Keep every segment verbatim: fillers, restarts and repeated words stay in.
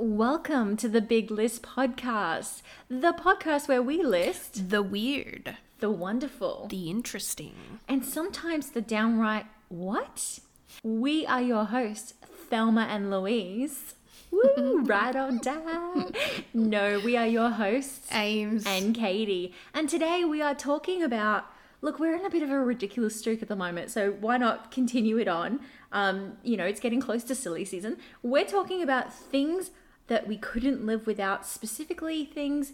Welcome to the Big List Podcast, the podcast where we list the weird, the wonderful, the interesting, and sometimes the downright what? We are your hosts, Thelma and Louise. Woo, ride or die. No, we are your hosts, Ames and Katie. And today we are talking about, look, we're in a bit of a ridiculous streak at the moment, so why not continue it on? Um, you know, it's getting close to silly season. We're talking about things that we couldn't live without, specifically things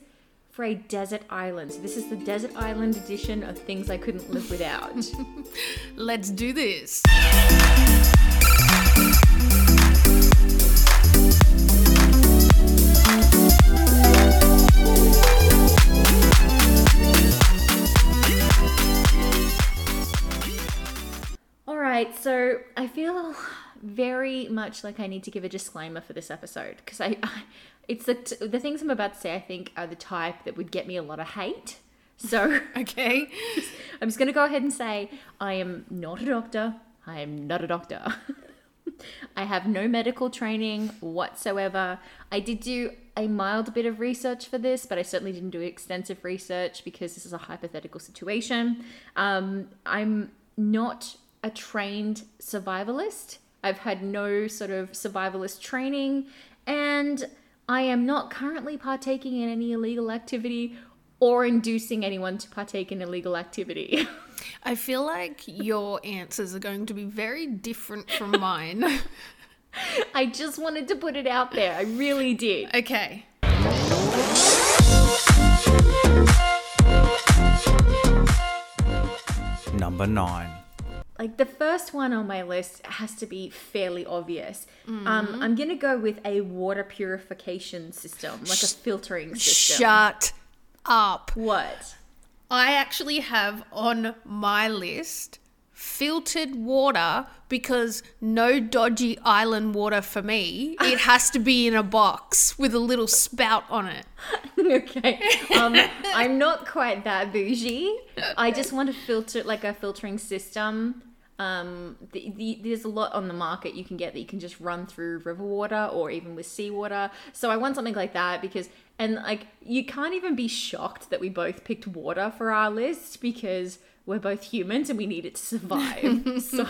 for a desert island. So this is the desert island edition of things I couldn't live without. Let's do this. All right, so I feel very much like I need to give a disclaimer for this episode because I, I it's the t- the things I'm about to say I think are the type that would get me a lot of hate. So okay, I'm just gonna go ahead and say I am not a doctor. I am not a doctor. I have no medical training whatsoever. I did do a mild bit of research for this, but I certainly didn't do extensive research because this is a hypothetical situation. Um, I'm not a trained survivalist. I've had no sort of survivalist training, and I am not currently partaking in any illegal activity or inducing anyone to partake in illegal activity. I feel like your answers are going to be very different from mine. I just wanted to put it out there. I really did. Okay. Number nine. Like the first one on my list has to be fairly obvious. Mm. Um, I'm going to go with a water purification system, like Sh- a filtering system. Shut up. What? I actually have on my list filtered water because no dodgy island water for me. It has to be in a box with a little spout on it. Okay. Um, I'm not quite that bougie. I just want to filter, like a filtering system. Um, the, the, there's a lot on the market you can get that you can just run through river water or even with seawater. So I want something like that because, and like, you can't even be shocked that we both picked water for our list because we're both humans and we need it to survive. So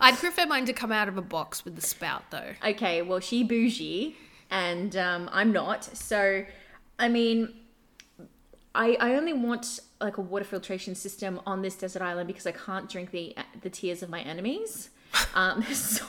I'd prefer mine to come out of a box with the spout though. Okay. Well, she bougie and, um, I'm not. So, I mean, I, I only want like a water filtration system on this desert island because I can't drink the the tears of my enemies. Um, so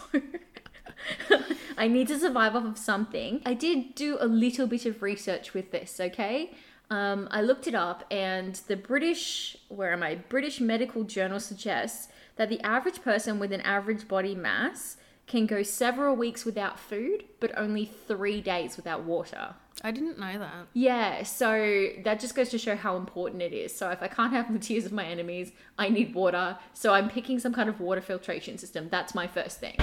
I need to survive off of something. I did do a little bit of research with this, okay? Um, I looked it up and the British, where am I? British Medical Journal suggests that the average person with an average body mass can go several weeks without food, but only three days without water. I didn't know that. Yeah, so that just goes to show how important it is. So if I can't have the tears of my enemies, I need water. So I'm picking some kind of water filtration system. That's my first thing.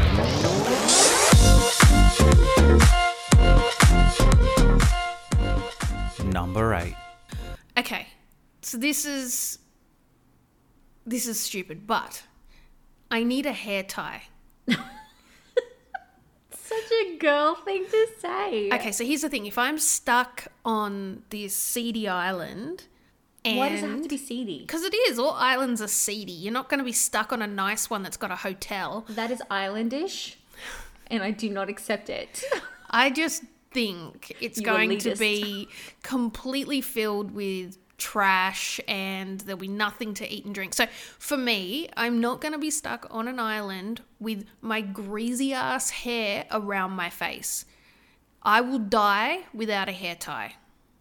Number eight. Okay, so this is, this is stupid, but I need a hair tie. Such a girl thing to say. Okay, so here's the thing. If I'm stuck on this seedy island and... Why does it have to be seedy? Because it is. All islands are seedy. You're not going to be stuck on a nice one that's got a hotel. That is islandish, and I do not accept it. I just think it's going elitist. To be completely filled with trash and there'll be nothing to eat and drink. So for me, I'm not going to be stuck on an island with my greasy ass hair around my face. I will die without a hair tie.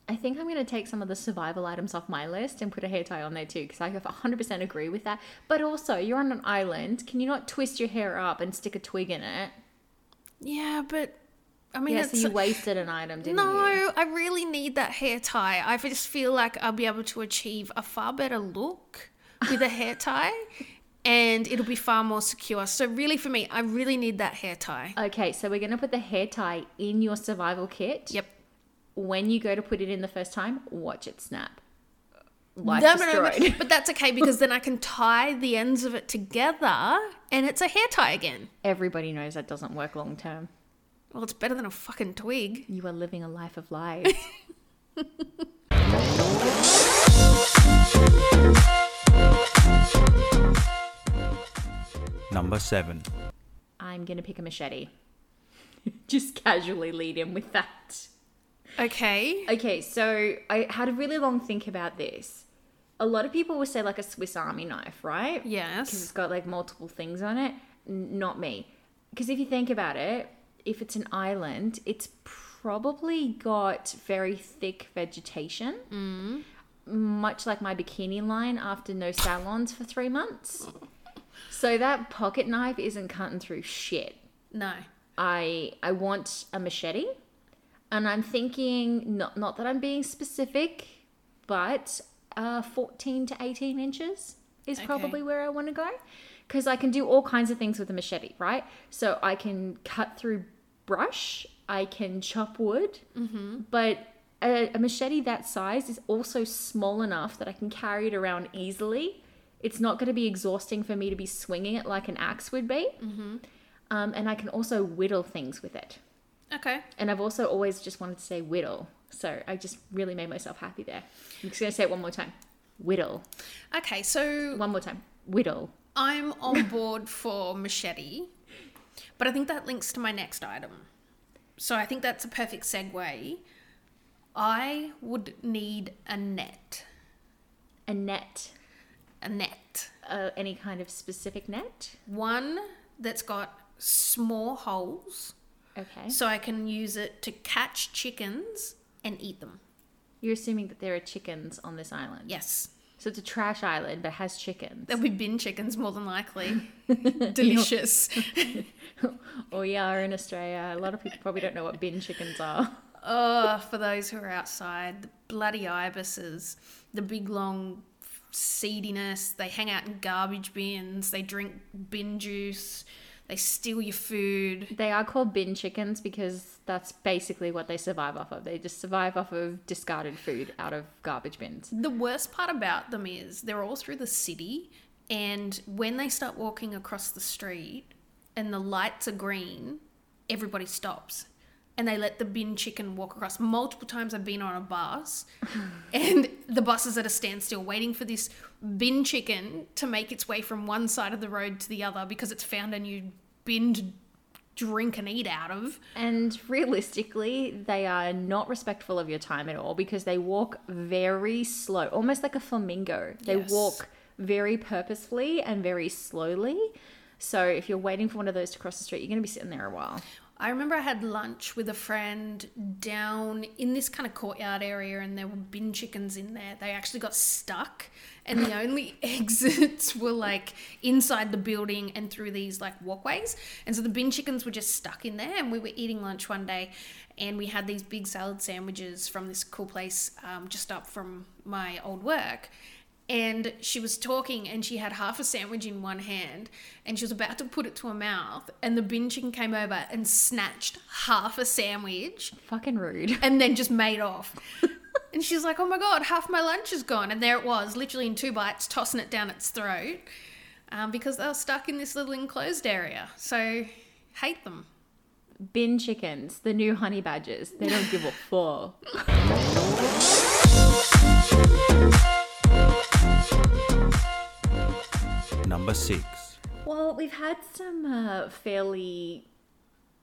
I think I'm going to take some of the survival items off my list and put a hair tie on there too because I one hundred percent agree with that. But also, you're on an island. Can you not twist your hair up and stick a twig in it? Yeah, but... I mean, yeah, so you wasted an item, didn't no, you? No, I really need that hair tie. I just feel like I'll be able to achieve a far better look with a hair tie and it'll be far more secure. So really for me, I really need that hair tie. Okay, so we're going to put the hair tie in your survival kit. Yep. When you go to put it in the first time, watch it snap. Life no, destroyed. No, no, but that's okay because then I can tie the ends of it together and it's a hair tie again. Everybody knows that doesn't work long term. Well, it's better than a fucking twig. You are living a life of lies. Number seven. I'm going to pick a machete. Just casually lead in with that. Okay. Okay, so I had a really long think about this. A lot of people would say like a Swiss Army knife, right? Yes. Because it's got like multiple things on it. N- not me. Because if you think about it, if it's an island, it's probably got very thick vegetation. Mm. Much like my bikini line after no salons for three months. So that pocket knife isn't cutting through shit. No. I I want a machete. And I'm thinking, not, not that I'm being specific, but uh, fourteen to eighteen inches is okay. Probably where I want to go. Because I can do all kinds of things with a machete, right? So I can cut through brush. I can chop wood. Mm-hmm. But a, a machete that size is also small enough that I can carry it around easily. It's not going to be exhausting for me to be swinging it like an axe would be. Mm-hmm. Um, and I can also whittle things with it. Okay. And I've also always just wanted to say whittle. So I just really made myself happy there. I'm just going to say it one more time. Whittle. Okay, so... One more time. Whittle. I'm on board for machete. But I think that links to my next item. So I think that's a perfect segue. I would need a net. A net. A net. Uh, any kind of specific net? One that's got small holes... Okay. So I can use it to catch chickens and eat them. You're assuming that there are chickens on this island? Yes. So it's a trash island that has chickens. There'll be bin chickens more than likely. Delicious. Oh yeah, in Australia, a lot of people probably don't know what bin chickens are. Oh, for those who are outside, the bloody ibises, the big long seediness, they hang out in garbage bins, they drink bin juice. They steal your food. They are called bin chickens because that's basically what they survive off of. They just survive off of discarded food out of garbage bins. The worst part about them is they're all through the city, and when they start walking across the street and the lights are green, everybody stops and they let the bin chicken walk across. Multiple times I've been on a bus and the bus is at a standstill waiting for this bin chicken to make its way from one side of the road to the other because it's found a new bin to drink and eat out of. And realistically, they are not respectful of your time at all because they walk very slow, almost like a flamingo. They yes. walk very purposefully and very slowly. So if you're waiting for one of those to cross the street, you're going to be sitting there a while. I remember I had lunch with a friend down in this kind of courtyard area and there were bin chickens in there. They actually got stuck and the only exits were like inside the building and through these like walkways. And so the bin chickens were just stuck in there and we were eating lunch one day and we had these big salad sandwiches from this cool place um, just up from my old work. And she was talking and she had half a sandwich in one hand and she was about to put it to her mouth and the bin chicken came over and snatched half a sandwich. Fucking rude. And then just made off. And she's like, oh my God, half my lunch is gone. And there it was, literally in two bites, tossing it down its throat um, because they were stuck in this little enclosed area. So hate them. Bin chickens, the new honey badgers. They don't give a fuck. Number six. Well, we've had some uh, fairly,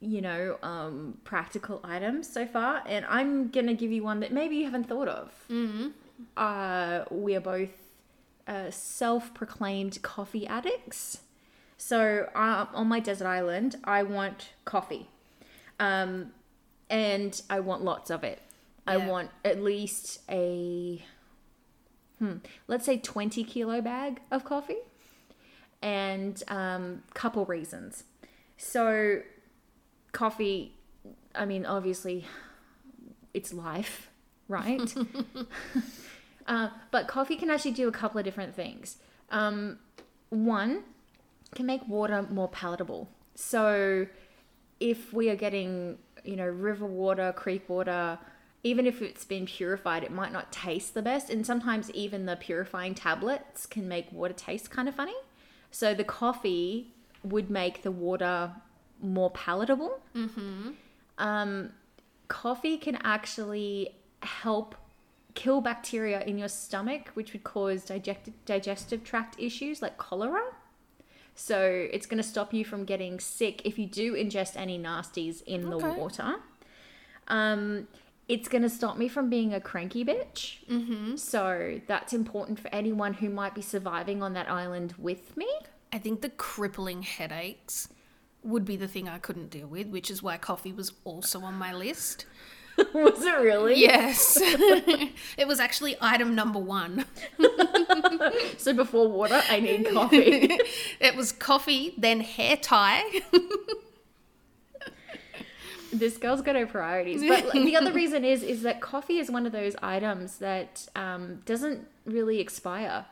you know, um, practical items so far, and I'm going to give you one that maybe you haven't thought of. Mm-hmm. Uh, we are both uh, self-proclaimed coffee addicts. So um, on my desert island, I want coffee, um, and I want lots of it. Yeah. I want at least a... Hmm. Let's say twenty kilo bag of coffee and um, couple reasons. So coffee, I mean, obviously it's life, right? uh, but coffee can actually do a couple of different things. Um, one, can make water more palatable. So if we are getting, you know, river water, creek water, even if it's been purified, it might not taste the best. And sometimes even the purifying tablets can make water taste kind of funny. So the coffee would make the water more palatable. Mm-hmm. um, coffee can actually help kill bacteria in your stomach, which would cause digest- digestive tract issues like cholera. So it's going to stop you from getting sick if you do ingest any nasties in okay. the water. Um, it's going to stop me from being a cranky bitch. Mm-hmm. So that's important for anyone who might be surviving on that island with me. I think the crippling headaches would be the thing I couldn't deal with, which is why coffee was also on my list. Was it really? Yes. It was actually item number one. So before water, I need coffee. It was coffee, then hair tie. This girl's got her priorities. But the other reason is is that coffee is one of those items that um, doesn't really expire.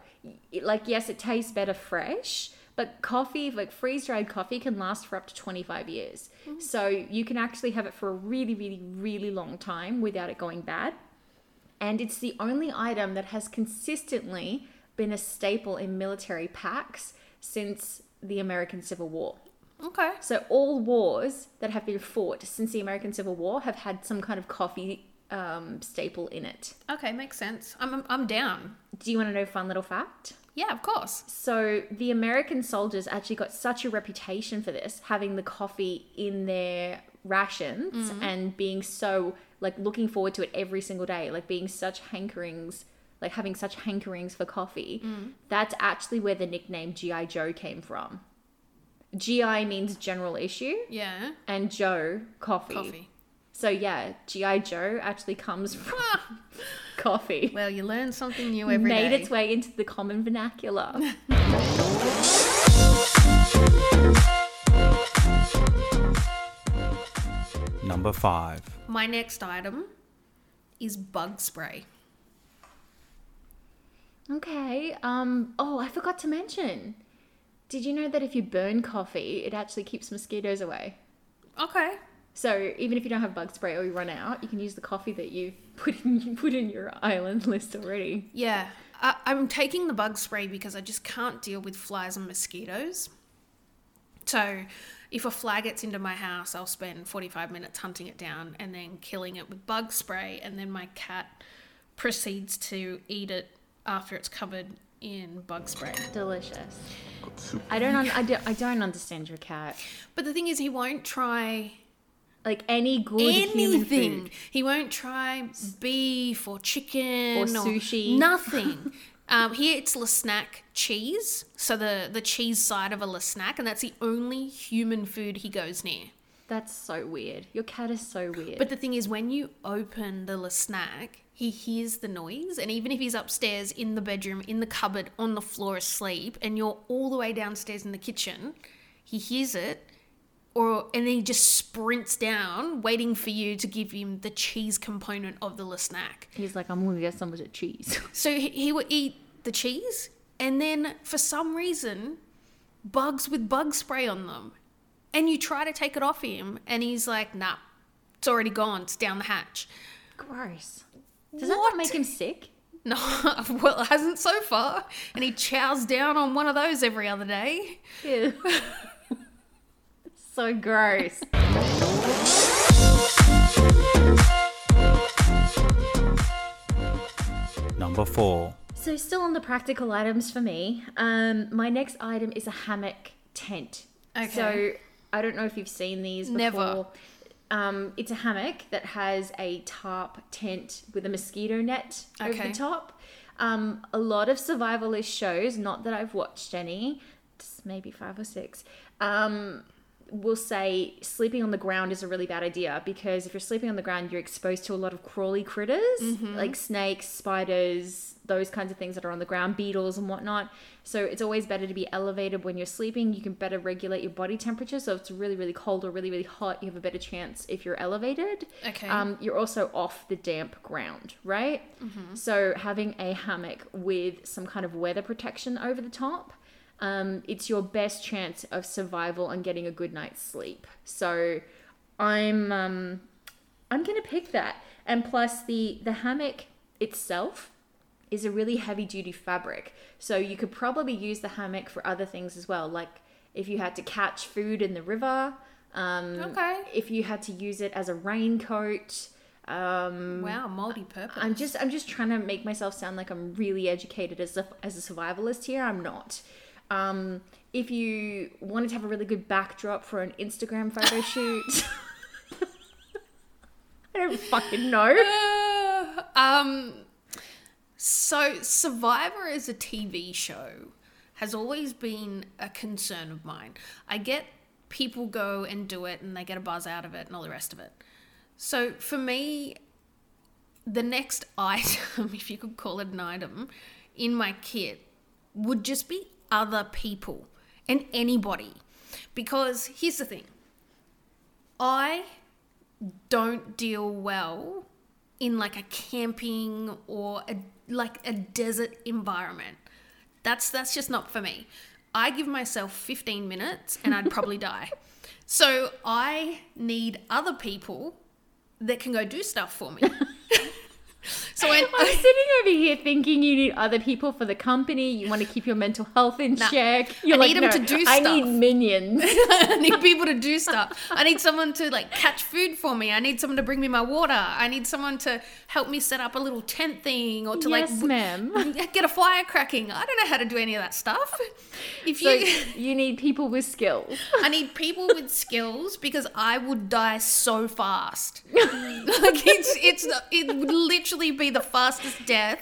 Like, yes, it tastes better fresh, but coffee, like freeze-dried coffee, can last for up to twenty-five years. Mm. So you can actually have it for a really, really, really long time without it going bad. And it's the only item that has consistently been a staple in military packs since the American Civil War. Okay. So all wars that have been fought since the American Civil War have had some kind of coffee um, staple in it. Okay, makes sense. I'm I'm down. Do you want to know a fun little fact? Yeah, of course. So the American soldiers actually got such a reputation for this, having the coffee in their rations mm-hmm. and being so, like, looking forward to it every single day, like being such hankerings, like having such hankerings for coffee. Mm. That's actually where the nickname G I Joe came from. G I means general issue. Yeah. And Joe, coffee. Coffee. So, yeah, G I Joe actually comes from coffee. Well, you learn something new every Made day. Made its way into the common vernacular. Number five. My next item is bug spray. Okay. Um. Oh, I forgot to mention. Did you know that if you burn coffee, it actually keeps mosquitoes away? Okay. So even if you don't have bug spray or you run out, you can use the coffee that you've put in, you put in your island list already. Yeah. I, I'm taking the bug spray because I just can't deal with flies and mosquitoes. So if a fly gets into my house, I'll spend forty-five minutes hunting it down and then killing it with bug spray. And then my cat proceeds to eat it after it's covered in bug spray. Delicious. I don't, un- I, do- I don't understand your cat. But the thing is, he won't try... Like any good Anything. human food. He won't try beef or chicken. Or sushi. Or nothing. um, he eats Le Snack cheese, so the, the cheese side of a Le Snack, and that's the only human food he goes near. That's so weird. Your cat is so weird. But the thing is, when you open the Le Snack, he hears the noise, and even if he's upstairs in the bedroom, in the cupboard, on the floor asleep, and you're all the way downstairs in the kitchen, he hears it. Or and then he just sprints down, waiting for you to give him the cheese component of the Le Snack. He's like, I'm going to get some of the cheese. So he, he would eat the cheese, and then for some reason, bugs with bug spray on them. And you try to take it off him, and he's like, nah, it's already gone. It's down the hatch. Gross. Does what? that make him sick? No, well, it hasn't so far. And he chows down on one of those every other day. Yeah. So gross. Number four. So still on the practical items for me, um, my next item is a hammock tent. Okay. So I don't know if you've seen these before. Never. Um, it's a hammock that has a tarp tent with a mosquito net okay. over the top. Um, a lot of survivalist shows, not that I've watched any, maybe five or six, um... will say sleeping on the ground is a really bad idea because if you're sleeping on the ground, you're exposed to a lot of crawly critters mm-hmm. like snakes, spiders, those kinds of things that are on the ground, beetles and whatnot. So it's always better to be elevated when you're sleeping. You can better regulate your body temperature. So if it's really, really cold or really, really hot, you have a better chance if you're elevated. Okay. Um, you're also off the damp ground, right? Mm-hmm. So having a hammock with some kind of weather protection over the top, Um, it's your best chance of survival and getting a good night's sleep. So I'm um, I'm going to pick that. And plus the, the hammock itself is a really heavy-duty fabric. So you could probably use the hammock for other things as well. Like if you had to catch food in the river, Um, okay. If you had to use it as a raincoat. Um, wow, multi-purpose. I'm just I'm just trying to make myself sound like I'm really educated as a, as a survivalist here. I'm not. Um, if you wanted to have a really good backdrop for an Instagram photo shoot. I don't fucking know. Uh, um, so Survivor as a T V show has always been a concern of mine. I get people go and do it and they get a buzz out of it and all the rest of it. So for me, the next item, if you could call it an item, in my kit would just be other people and anybody. Because here's the thing. I... don't deal well in like a camping or a, like a desert environment. That's that's just not for me. I give myself fifteen minutes and I'd probably die. So I need other people that can go do stuff for me. So I, I'm sitting over here thinking you need other people for the company. You want to keep your mental health in nah, check. You're I like, need them no, to do stuff. I need minions. I need people to do stuff. I need someone to like catch food for me. I need someone to bring me my water. I need someone to help me set up a little tent thing or to yes, like ma'am. get a fire cracking. I don't know how to do any of that stuff. If so you you need people with skills. I need people with skills because I would die so fast. Like it's it's it would literally be the fastest death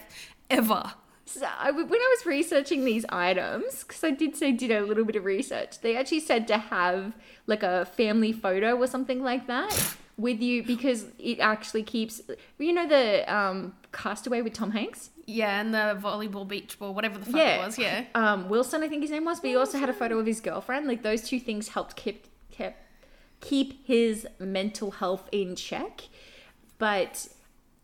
ever. So I, when I was researching these items, because I did say did a little bit of research, they actually said to have like a family photo or something like that with you because it actually keeps, you know, the um, Castaway with Tom Hanks? Yeah, and the volleyball beach ball, whatever the fuck yeah. it was, yeah. Um, Wilson, I think his name was, but he also had a photo of his girlfriend. Like those two things helped keep kept, keep his mental health in check. But...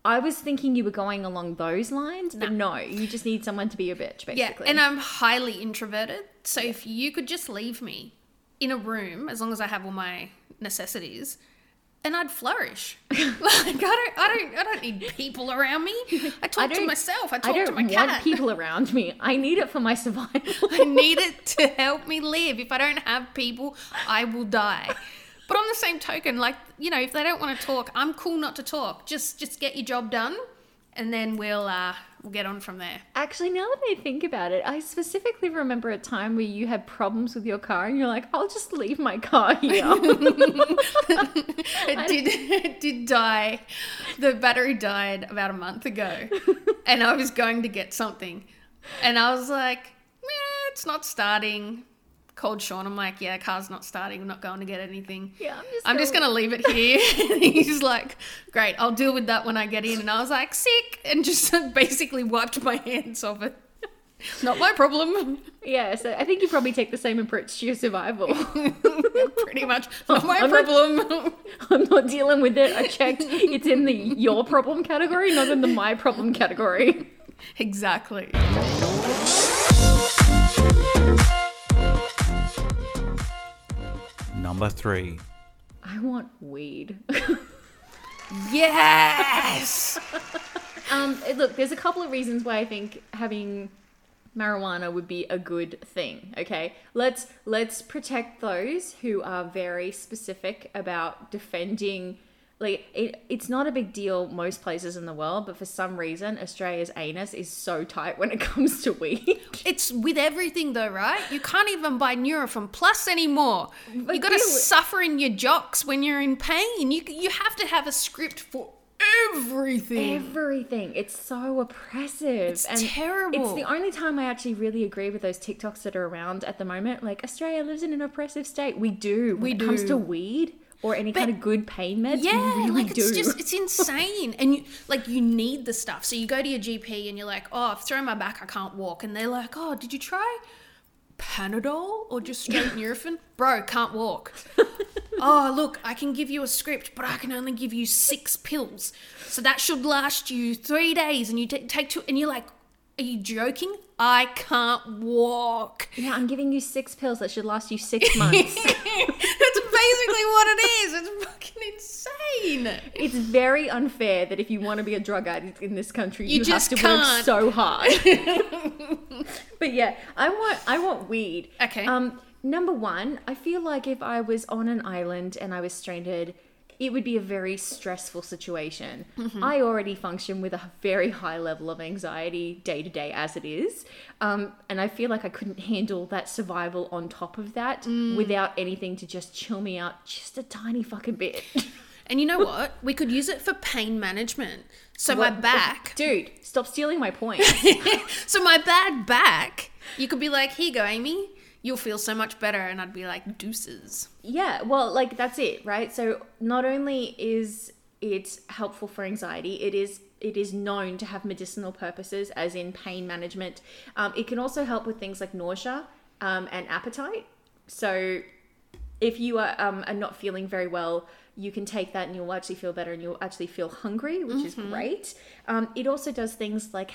I was thinking you were going along those lines, but no. no, you just need someone to be a bitch, basically. Yeah, and I'm highly introverted, so yeah. if you could just leave me in a room, as long as I have all my necessities, and I'd flourish. Like I don't, I don't, I don't need people around me. I talk I to myself. I talk I to my cat. I don't want people around me. I need it for my survival. I need it to help me live. If I don't have people, I will die. But on the same token, like, you know, if they don't want to talk, I'm cool not to talk. Just just get your job done and then we'll uh, we'll get on from there. Actually, now that I think about it, I specifically remember a time where you had problems with your car and you're like, I'll just leave my car here. it, did, it did die. The battery died about a month ago and I was going to get something. And I was like, eh, it's not starting. Called Sean. I'm like, yeah, car's not starting. I'm not going to get anything. Yeah, I'm just I'm just gonna leave it here. And he's like, great, I'll deal with that when I get in. And I was like, sick, and just basically wiped my hands off it. It's not my problem. Yeah, so I think you probably take the same approach to your survival. Pretty much. Not my I'm problem. Not, I'm not dealing with it. I checked. It's in the your problem category, not in the my problem category. Exactly. Number three. I want weed. Yes! um, look, there's a couple of reasons why I think having marijuana would be a good thing, okay? Let's let's protect those who are very specific about defending... Like, it, it's not a big deal most places in the world, but for some reason, Australia's anus is so tight when it comes to weed. It's with everything though, right? You can't even buy Nurofen Plus anymore. But you got to suffer in your jocks when you're in pain. You you have to have a script for everything. Everything. It's so oppressive. It's and terrible. It's the only time I actually really agree with those TikToks that are around at the moment. Like, Australia lives in an oppressive state. We do. When we it do. comes to weed. Or any but, kind of good pain meds, yeah, you really like it's do. Just it's insane, and you like you need the stuff. So you go to your G P and you're like, oh, I've thrown my back, I can't walk, and they're like, oh, did you try Panadol or just straight Nurofen, bro? Can't walk. Oh, look, I can give you a script, but I can only give you six pills, so that should last you three days, and you t- take two, and you're like, are you joking? I can't walk. Yeah, I'm giving you six pills that should last you six months. Basically what it is. It's fucking insane. It's very unfair that if you want to be a drug addict in this country, you, you just have to can't. work so hard. But yeah, I want I want weed. Okay. Um, number one, I feel like if I was on an island and I was stranded, it would be a very stressful situation. Mm-hmm. I already function with a very high level of anxiety day to day as it is. Um, and I feel like I couldn't handle that survival on top of that mm. without anything to just chill me out just a tiny fucking bit. And you know what? We could use it for pain management. So what? my back... Dude, stop stealing my point. So my bad back, you could be like, here you go, Amy. You'll feel so much better. And I'd be like, deuces. Yeah, well, like, that's it, right? So not only is it helpful for anxiety, it is it is known to have medicinal purposes, as in pain management. Um, it can also help with things like nausea um, and appetite. So if you are, um, are not feeling very well, you can take that and you'll actually feel better and you'll actually feel hungry, which mm-hmm. is great. Um, it also does things like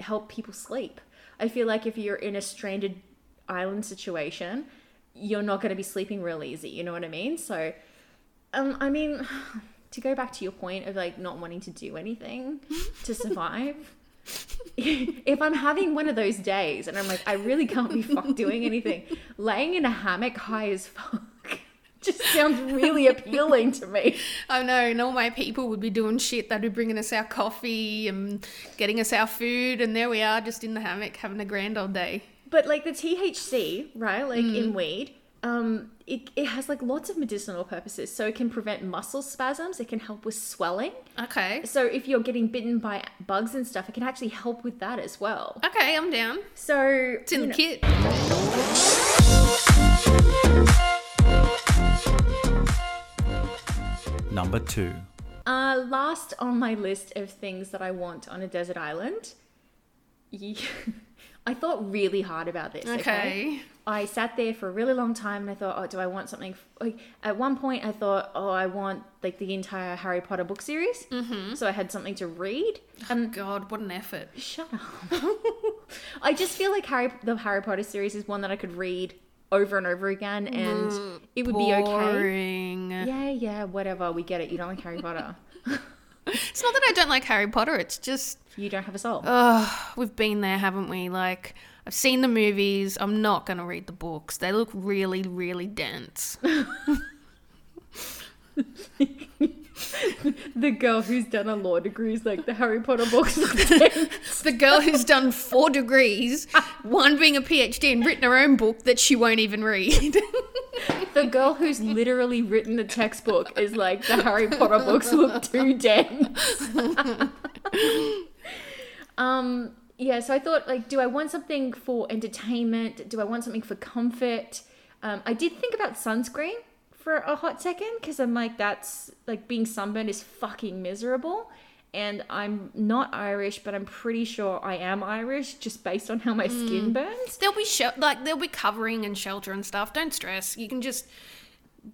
help people sleep. I feel like if you're in a stranded island situation, you're not going to be sleeping real easy. You know what I mean? So, um, I mean, to go back to your point of like not wanting to do anything to survive, if I'm having one of those days and I'm like, I really can't be fucked doing anything, laying in a hammock high as fuck just sounds really appealing to me. I know, and all my people would be doing shit. They'd be bringing us our coffee and getting us our food, and there we are just in the hammock having a grand old day. But like the T H C, right, like mm. in weed, um, it, it has like lots of medicinal purposes. So it can prevent muscle spasms. It can help with swelling. Okay. So if you're getting bitten by bugs and stuff, it can actually help with that as well. Okay, I'm down. So it's in the know. kit. Number two. Uh, last on my list of things that I want on a desert island. Yeah. I thought really hard about this. Okay. okay. I sat there for a really long time and I thought, oh, do I want something? Like, at one point I thought, oh, I want like the entire Harry Potter book series. Mm-hmm. So I had something to read. And oh God, what an effort. Shut up. I just feel like Harry, the Harry Potter series is one that I could read over and over again and mm, it would boring. be okay. Yeah, yeah, whatever. We get it. You don't like Harry Potter. It's not that I don't like Harry Potter. It's just... You don't have a soul. Oh, we've been there, haven't we? Like, I've seen the movies. I'm not going to read the books. They look really, really dense. The girl who's done a law degree is like, the Harry Potter books look dense. The girl who's done four degrees, one being a P H D and written her own book that she won't even read. The girl who's literally written the textbook is like, the Harry Potter books look too dense. um, yeah, so I thought, like, do I want something for entertainment? Do I want something for comfort? Um, I did think about sunscreen for a hot second, because I'm like, that's like being sunburned is fucking miserable. And I'm not Irish, but I'm pretty sure I am Irish just based on how my mm. skin burns. There'll be shel- like there'll be covering and shelter and stuff. Don't stress. You can just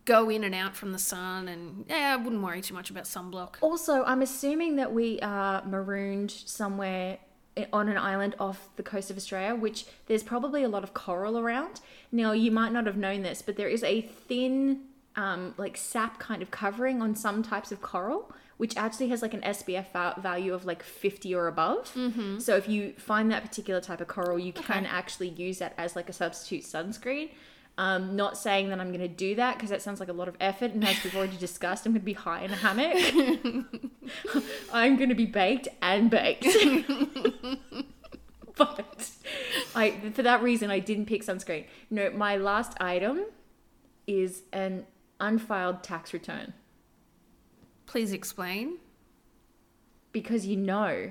go in and out from the sun, and yeah, I wouldn't worry too much about sunblock. Also, I'm assuming that we are marooned somewhere on an island off the coast of Australia, which there's probably a lot of coral around. Now, you might not have known this, but there is a thin um, like sap kind of covering on some types of coral, which actually has like an S P F value of like fifty or above. Mm-hmm. So if you find that particular type of coral, you can okay. actually use that as like a substitute sunscreen. Um, not saying that I'm going to do that, because that sounds like a lot of effort. And as we've already discussed, I'm going to be high in a hammock. I'm going to be baked and baked. But I, for that reason, I didn't pick sunscreen. No, my last item is an unfiled tax return. Please explain. Because you know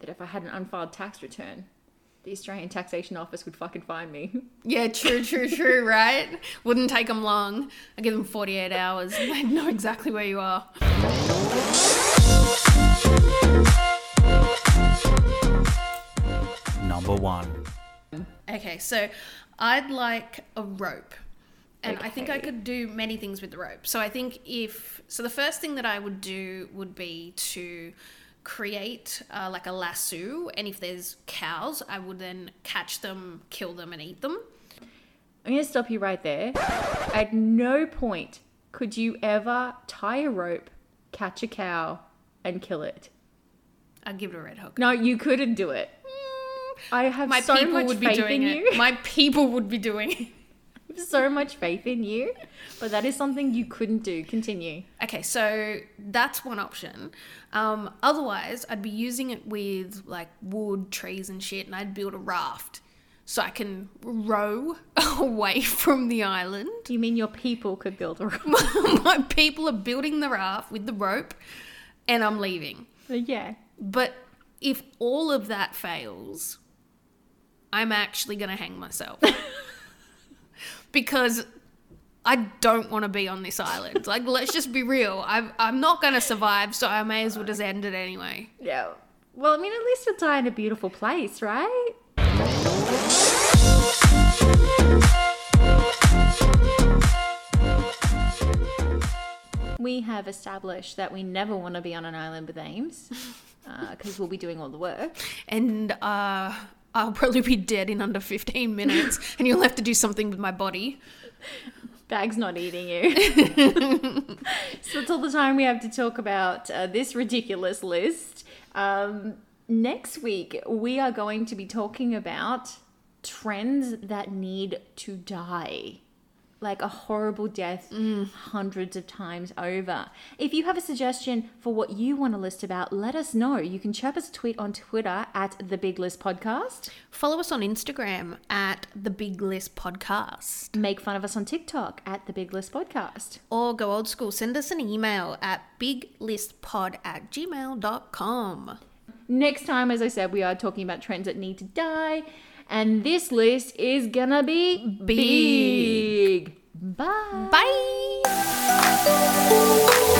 that if I had an unfiled tax return, the Australian Taxation Office would fucking find me. Yeah, true, true, true, right? Wouldn't take them long. I give them forty-eight hours. They know exactly where you are. Number one. Okay, so I'd like a rope. And okay. I think I could do many things with the rope. So I think if... So the first thing that I would do would be to... create uh, like a lasso, and if there's cows, I would then catch them, kill them, and eat them. I'm going to stop you right there. At no point could you ever tie a rope, catch a cow, and kill it. I'd give it a red hook. No, you couldn't do it. Mm, I have my so people much would faith be doing in it. You. My people would be doing it. so much faith in you, but that is something you couldn't do. Continue. Okay, so that's one option. Um, otherwise, I'd be using it with like wood, trees and shit, and I'd build a raft so I can row away from the island. You mean your people could build a raft? My people are building the raft with the rope and I'm leaving. Yeah. But if all of that fails, I'm actually going to hang myself because I don't want to be on this island. Like, let's just be real. I'm, I'm not going to survive, so I may as well just end it anyway. Yeah. Well, I mean, at least you'll die in a beautiful place, right? We have established that we never want to be on an island with Ames because uh, we'll be doing all the work. And uh, I'll probably be dead in under fifteen minutes and you'll have to do something with my body. Bag's not eating you. So till the time we have to talk about uh, this ridiculous list, um, next week we are going to be talking about trends that need to die. Like a horrible death mm. hundreds of times over. If you have a suggestion for what you want to list about, let us know. You can chirp us a tweet on Twitter at The Big List Podcast. Follow us on Instagram at The Big List Podcast. Make fun of us on TikTok at The Big List Podcast. Or go old school. Send us an email at biglistpod at gmail dot com. Next time, as I said, we are talking about trends that need to die. And this list is gonna be big. big. Bye. Bye.